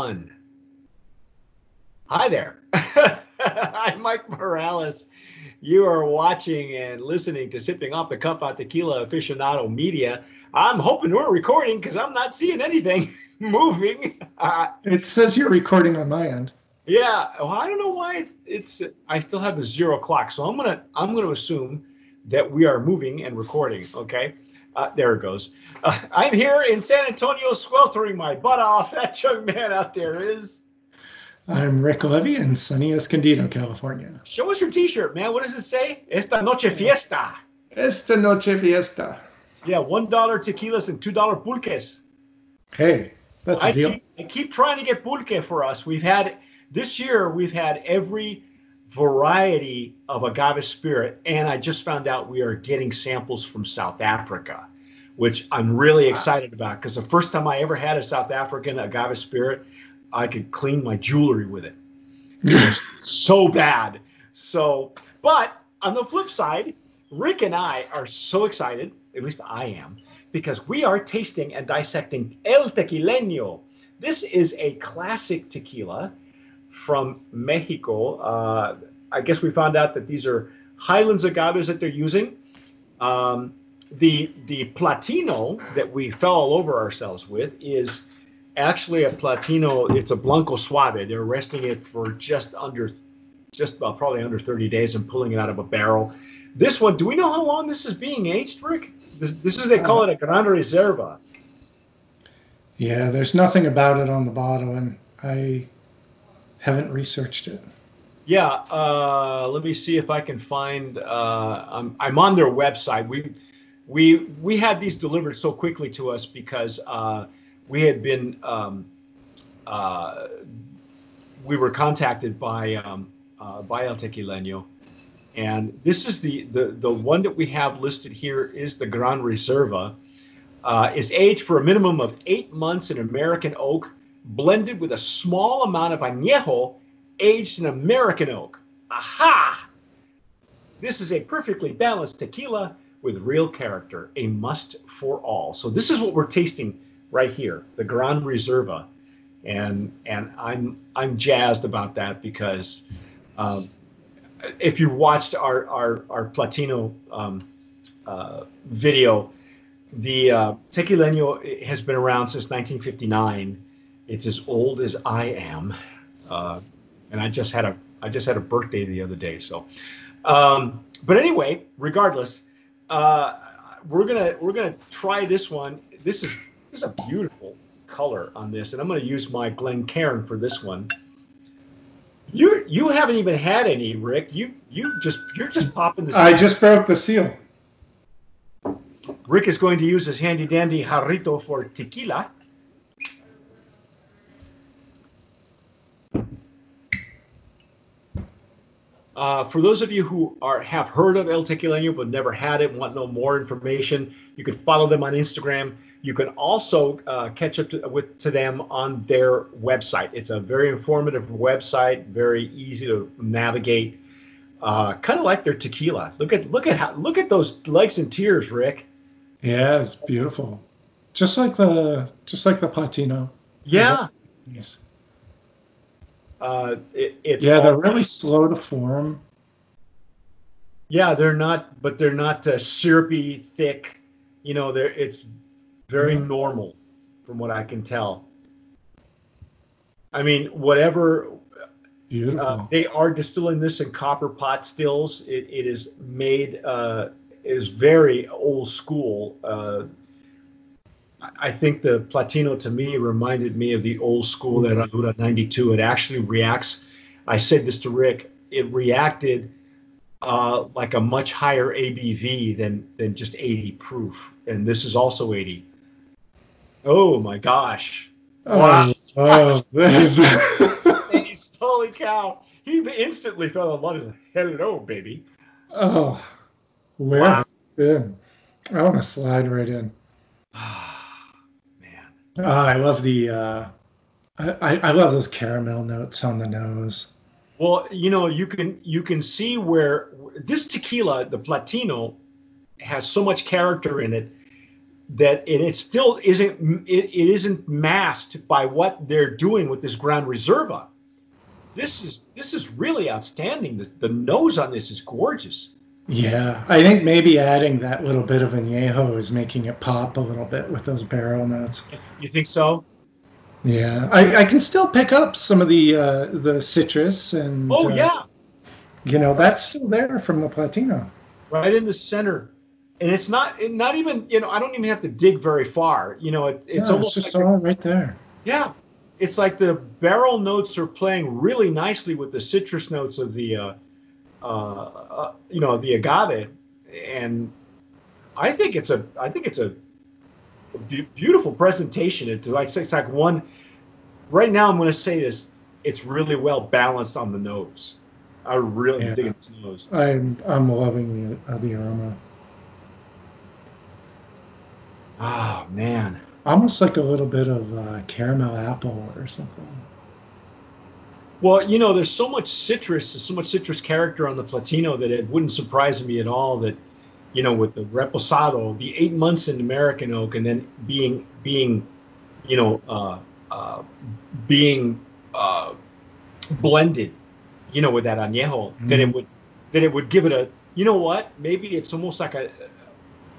Hi there. I'm Mike Morales. You are watching and listening to Sipping Off the Cuff on Tequila Aficionado Media. I'm hoping we're recording because I'm not seeing anything moving. It says you're recording on my end. Yeah, well, I don't know why it's. I still have a 0 o'clock, so I'm gonna assume that we are moving and recording. Okay. There it goes. I'm here in San Antonio sweltering my butt off. That young man out there is... I'm Rick Levy in sunny Escondido, California. Show us your t-shirt, man. What does it say? Esta noche fiesta. Esta noche fiesta. Yeah, $1 tequilas and $2 pulques. Hey, that's a deal. I keep trying to get pulque for us. This year, we've had every variety of agave spirit, and I just found out we are getting samples from South Africa, which I'm really excited about, because the first time I ever had a South African agave spirit, I could clean my jewelry with it. It was so bad. So, but on the flip side, Rick and I are so excited, at least I am, because we are tasting and dissecting El Tequileño. This is a classic tequila from Mexico. I guess we found out that these are Highlands agaves that they're using. The Platino that we fell all over ourselves with is actually a Platino. It's a Blanco Suave. They're resting it for probably under 30 days and pulling it out of a barrel. This one, do we know how long this is being aged, Rick? This is, they call it a Gran Reserva. Yeah, there's nothing about it on the bottle, and I haven't researched it. Yeah, let me see if I can find. I'm on their website. We had these delivered so quickly to us because we had been we were contacted by El Tequileño, and this is the one that we have listed here is the Gran Reserva. Is aged for a minimum of 8 months in American oak, blended with a small amount of añejo, aged in American oak. Aha! This is a perfectly balanced tequila with real character, a must for all. So this is what we're tasting right here, the Gran Reserva, and I'm jazzed about that because if you watched our Platino video, the Tequileño has been around since 1959. It's as old as I am, and I just had a birthday the other day. So, but anyway, regardless, we're gonna try this one. This is a beautiful color on this, and I'm gonna use my Glencairn for this one. You haven't even had any, Rick. You're just popping the seal. I just broke the seal. Rick is going to use his handy dandy jarrito for tequila. For those of you who have heard of El Tequileño but never had it, want no more information, you can follow them on Instagram. You can also catch up to them on their website. It's a very informative website, very easy to navigate. Kind of like their tequila. Look at those legs and tears, Rick. Yeah, it's beautiful. Just like the Platino. Yeah. Yes. They're really slow to form. Yeah, they're not syrupy, thick. You know, it's very normal, from what I can tell. I mean, whatever. Beautiful. They are distilling this in copper pot stills. It is made. It is very old school. I think the Platino, to me, reminded me of the old school Herradura 92. It actually reacts. I said this to Rick. It reacted like a much higher ABV than just 80 proof. And this is also 80. Oh, my gosh. Wow. Oh, this is... Holy cow. He instantly fell in love. He's like, hello, baby. Oh, where have you been? I want to slide right in. I love the I love those caramel notes on the nose. Well, you know, you can see where this tequila, the Platino, has so much character in it that, and it still isn't, it isn't masked by what they're doing with this Gran Reserva. This is really outstanding. The nose on this is gorgeous. Yeah, I think maybe adding that little bit of añejo is making it pop a little bit with those barrel notes. You think so? Yeah, I can still pick up some of the citrus and yeah, you know, that's still there from the Platino. Right in the center. And it's not even, you know, I don't even have to dig very far. You know, it's almost just like all right there. Yeah, it's like the barrel notes are playing really nicely with the citrus notes of the, you know, the agave, and I think it's a beautiful presentation. It's like one. Right now, I'm going to say this. It's really well balanced on the nose. I really dig its nose. I'm loving the aroma. Oh, man. Almost like a little bit of caramel apple or something. Well, you know, there's so much citrus character on the Platino that it wouldn't surprise me at all that, you know, with the Reposado, the 8 months in American oak, and then being blended, you know, with that añejo, that it would give it a, you know what, maybe it's almost like a,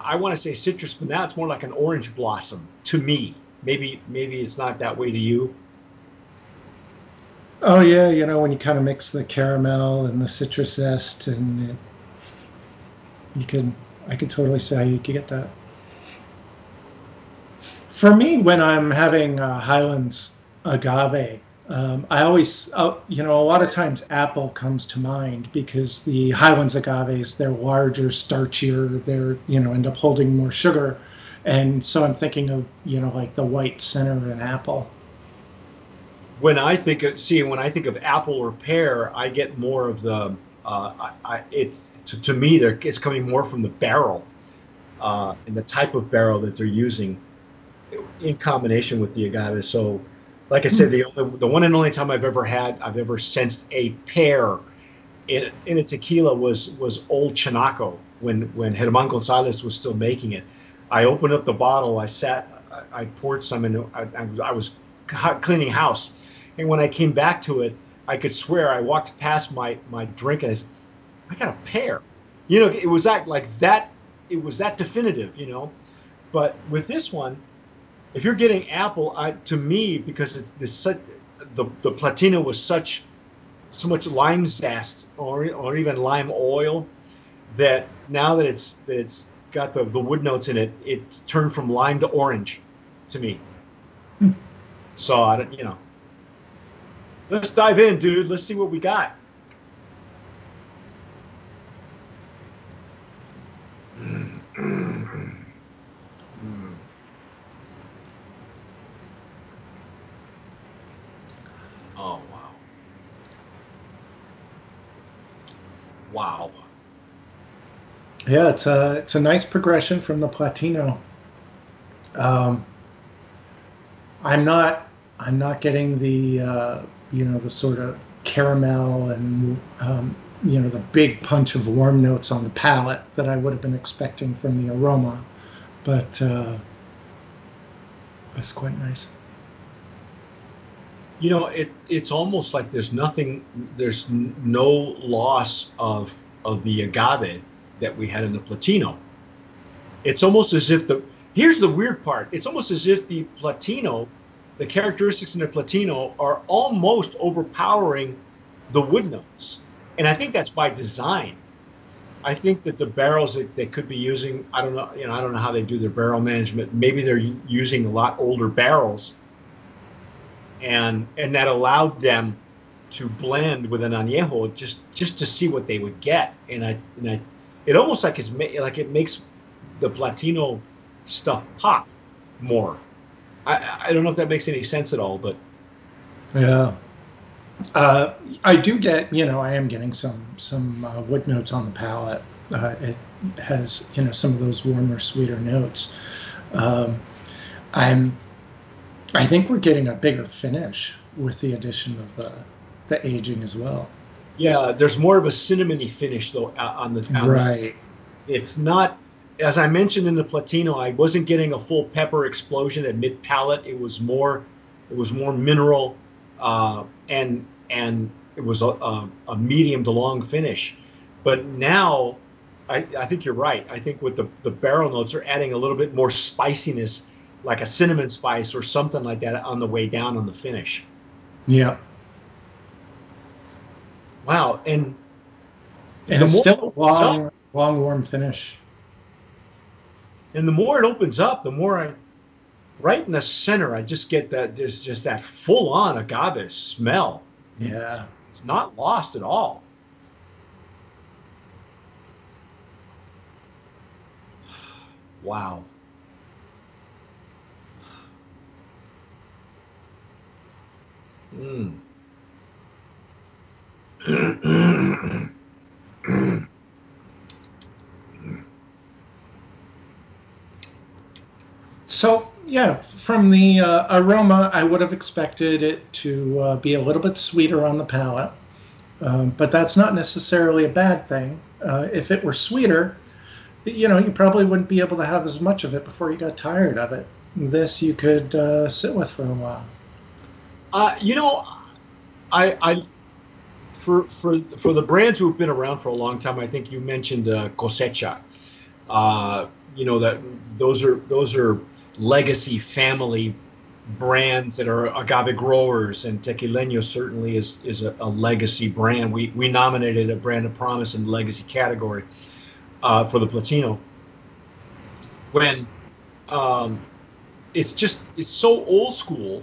I want to say citrus, but now it's more like an orange blossom to me. Maybe it's not that way to you. Oh yeah, you know, when you kind of mix the caramel and the citrus zest, and I could totally say you could get that. For me, when I'm having Highlands agave, I always, you know, a lot of times apple comes to mind because the Highlands agaves, they're larger, starchier, they're, you know, end up holding more sugar. And so I'm thinking of, you know, like the white center of an apple. When I think of apple or pear, I get more of the, to me, it's coming more from the barrel and the type of barrel that they're using in combination with the agave. So, like I said, the one and only time I've ever sensed a pear in a tequila was Old Chinaco when Germán González was still making it. I opened up the bottle, I poured some, and I was cleaning house. And when I came back to it, I could swear I walked past my drink and I said, I got a pear. You know, it was that definitive, you know. But with this one, if you're getting apple, to me, because the Platino was so much lime zest or even lime oil, that now that it's got the wood notes in it, it turned from lime to orange, to me. So I don't, you know. Let's dive in, dude. Let's see what we got. Wow. Yeah, it's a nice progression from the Platino. I'm not getting the you know, the sort of caramel and you know, the big punch of warm notes on the palate that I would have been expecting from the aroma, but it's quite nice. You know, it's almost like there's no loss of the agave that we had in the Platino. It's almost as if here's the weird part. It's almost as if the Platino, the characteristics in the Platino are almost overpowering the wood notes. And I think that's by design. I think that the barrels that they could be using, I don't know how they do their barrel management. Maybe they're using a lot older barrels. And that allowed them to blend with an añejo just to see what they would get, and it almost like it makes the Platino stuff pop more. I don't know if that makes any sense at all, but yeah, I do get, you know, I am getting some wood notes on the palate. It has, you know, some of those warmer, sweeter notes. I think we're getting a bigger finish with the addition of the aging as well. Yeah, there's more of a cinnamony finish though on the palate. Right. It's not as I mentioned in the Platino, I wasn't getting a full pepper explosion at mid palate. It was more mineral, and it was a medium to long finish. But now, I think you're right. I think with the barrel notes are adding a little bit more spiciness, like a cinnamon spice or something like that on the way down on the finish. Yeah. Wow. And it's still a long, warm finish. And the more it opens up, the more right in the center, I just get that, just that full-on agave smell. Yeah. It's not lost at all. Wow. So, yeah, from the aroma, I would have expected it to be a little bit sweeter on the palate, but that's not necessarily a bad thing. If it were sweeter, you know, you probably wouldn't be able to have as much of it before you got tired of it. This you could sit with for a while. You know, for the brands who've been around for a long time, I think you mentioned Cosecha. You know, that those are legacy family brands that are agave growers, and Tequileño certainly is a legacy brand. We nominated a brand of promise in the legacy category for the Platino. When it's so old school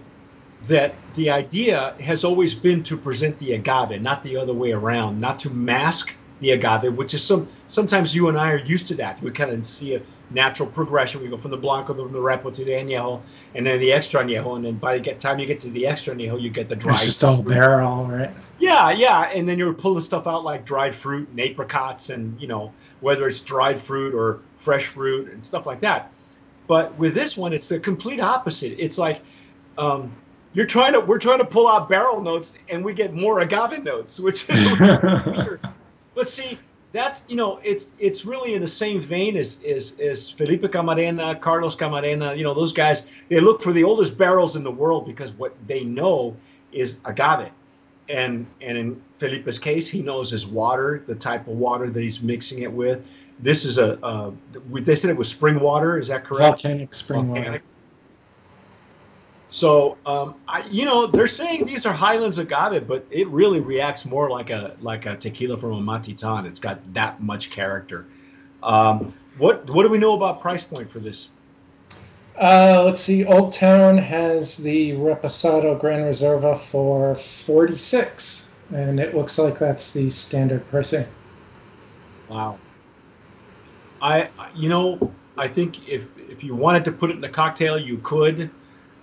that the idea has always been to present the agave, not the other way around, not to mask the agave, which is sometimes you and I are used to that. We kind of see a natural progression. We go from the Blanco, from the Repo to the Añejo, and then the Extra Añejo, and then by the time you get to the Extra Añejo, you get the dried fruit. It's just all barrel, right? Yeah, yeah, and then you're pulling stuff out like dried fruit and apricots and, you know, whether it's dried fruit or fresh fruit and stuff like that. But with this one, it's the complete opposite. It's like... We're trying to pull out barrel notes, and we get more agave notes, which is weird. But see, that's, you know, it's really in the same vein as Felipe Camarena, Carlos Camarena. You know, those guys, they look for the oldest barrels in the world because what they know is agave, and in Felipe's case, he knows his water, the type of water that he's mixing it with. This is they said it was spring water. Is that correct? Volcanic spring water. So, you know, they're saying these are Highlands agave, but it really reacts more like a tequila from a Matitlan. It's got that much character. What do we know about price point for this? Let's see. Old Town has the Reposado Gran Reserva for $46, and it looks like that's the standard pricing. Wow. I think if you wanted to put it in a cocktail, you could.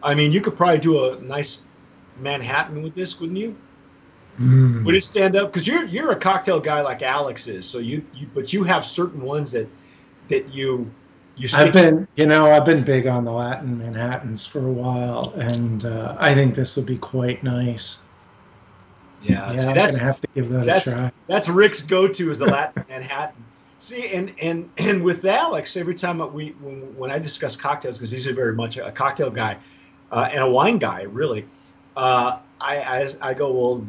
I mean, you could probably do a nice Manhattan with this, wouldn't you? Mm. Would it stand up? Because you're a cocktail guy like Alex is, so you have certain ones that you. I've been big on the Latin Manhattans for a while, and I think this would be quite nice. Yeah, yeah, see, I'm gonna have to give that a try. That's Rick's go-to is the Latin Manhattan. See, and with Alex, every time when I discuss cocktails, because he's very much a cocktail guy. And a wine guy, really. I go, well,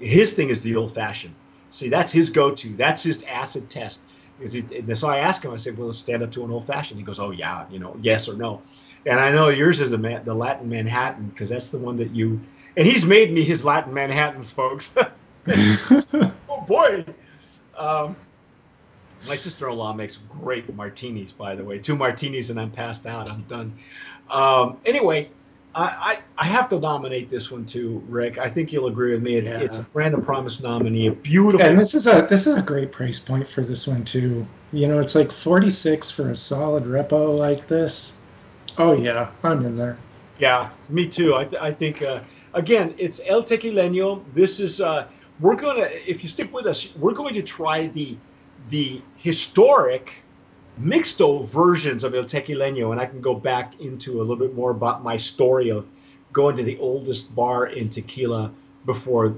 his thing is the old-fashioned. See, that's his go-to. That's his acid test. So I asked him, I said, well, let's stand up to an old-fashioned. He goes, oh, yeah, you know, yes or no. And I know yours is the Latin Manhattan, because that's the one that you... And he's made me his Latin Manhattans, folks. Oh, boy. My sister-in-law makes great martinis, by the way. 2 martinis, and I'm passed out. I'm done. Anyway... I have to nominate this one too, Rick. I think you'll agree with me. It's a Brand of Promise nominee. A beautiful. Yeah, and this is a great price point for this one too. You know, it's like $46 for a solid repo like this. Oh yeah, I'm in there. Yeah, me too. I think again, it's El Tequileño. This is if you stick with us, we're going to try the historic mixed-o versions of El Tequileño, and I can go back into a little bit more about my story of going to the oldest bar in tequila before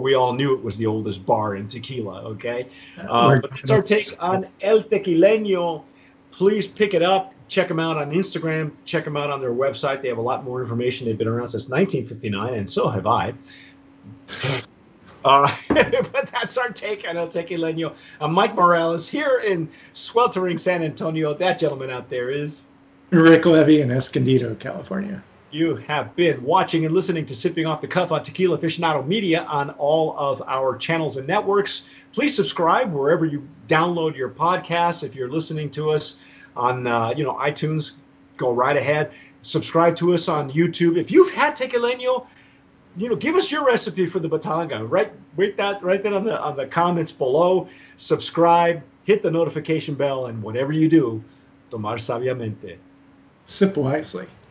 we all knew it was the oldest bar in tequila, okay? But that's our take on El Tequileño. please pick it up. Check them out on Instagram. Check them out on their website. They have a lot more information. They've been around since 1959, and so have I. But that's our take on El Tequileño. I'm Mike Morales here in sweltering San Antonio. That gentleman out there is Rick Levy in Escondido, California. You have been watching and listening to Sipping Off the Cuff on Tequila Aficionado Media on all of our channels and networks. Please subscribe wherever you download your podcasts. If you're listening to us on iTunes, go right ahead. Subscribe to us on YouTube. If you've had Tequileño, give us your recipe for the Batanga. Write that on the comments below. Subscribe, hit the notification bell, and whatever you do, tomar sabiamente. Sip wisely.